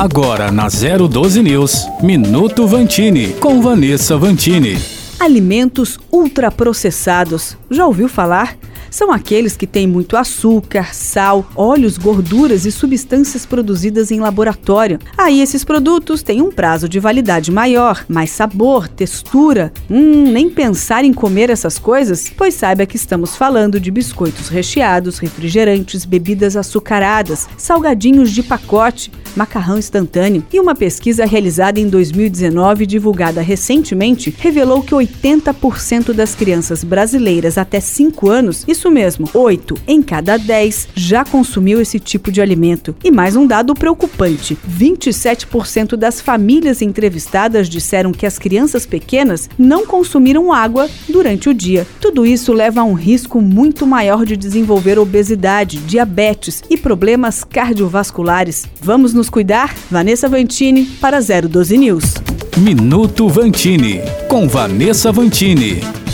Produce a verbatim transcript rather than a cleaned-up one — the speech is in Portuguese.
Agora na Zero Doze News, Minuto Vantini, com Vanessa Vantini. Alimentos ultraprocessados, já ouviu falar? São aqueles que têm muito açúcar, sal, óleos, gorduras e substâncias produzidas em laboratório. Aí esses produtos têm um prazo de validade maior, mais sabor, textura. Hum, nem pensar em comer essas coisas? Pois saiba que estamos falando de biscoitos recheados, refrigerantes, bebidas açucaradas, salgadinhos de pacote, macarrão instantâneo. E uma pesquisa realizada em dois mil e dezenove, divulgada recentemente, revelou que oitenta por cento das crianças brasileiras até cinco anos, isso mesmo, oito em cada dez, já consumiu esse tipo de alimento. E mais um dado preocupante, vinte e sete por cento das famílias entrevistadas disseram que as crianças pequenas não consumiram água durante o dia. Tudo isso leva a um risco muito maior de desenvolver obesidade, diabetes e problemas cardiovasculares. Vamos nos cuidar? Vanessa Vantini para Zero Doze News. Minuto Vantini, com Vanessa Vantini.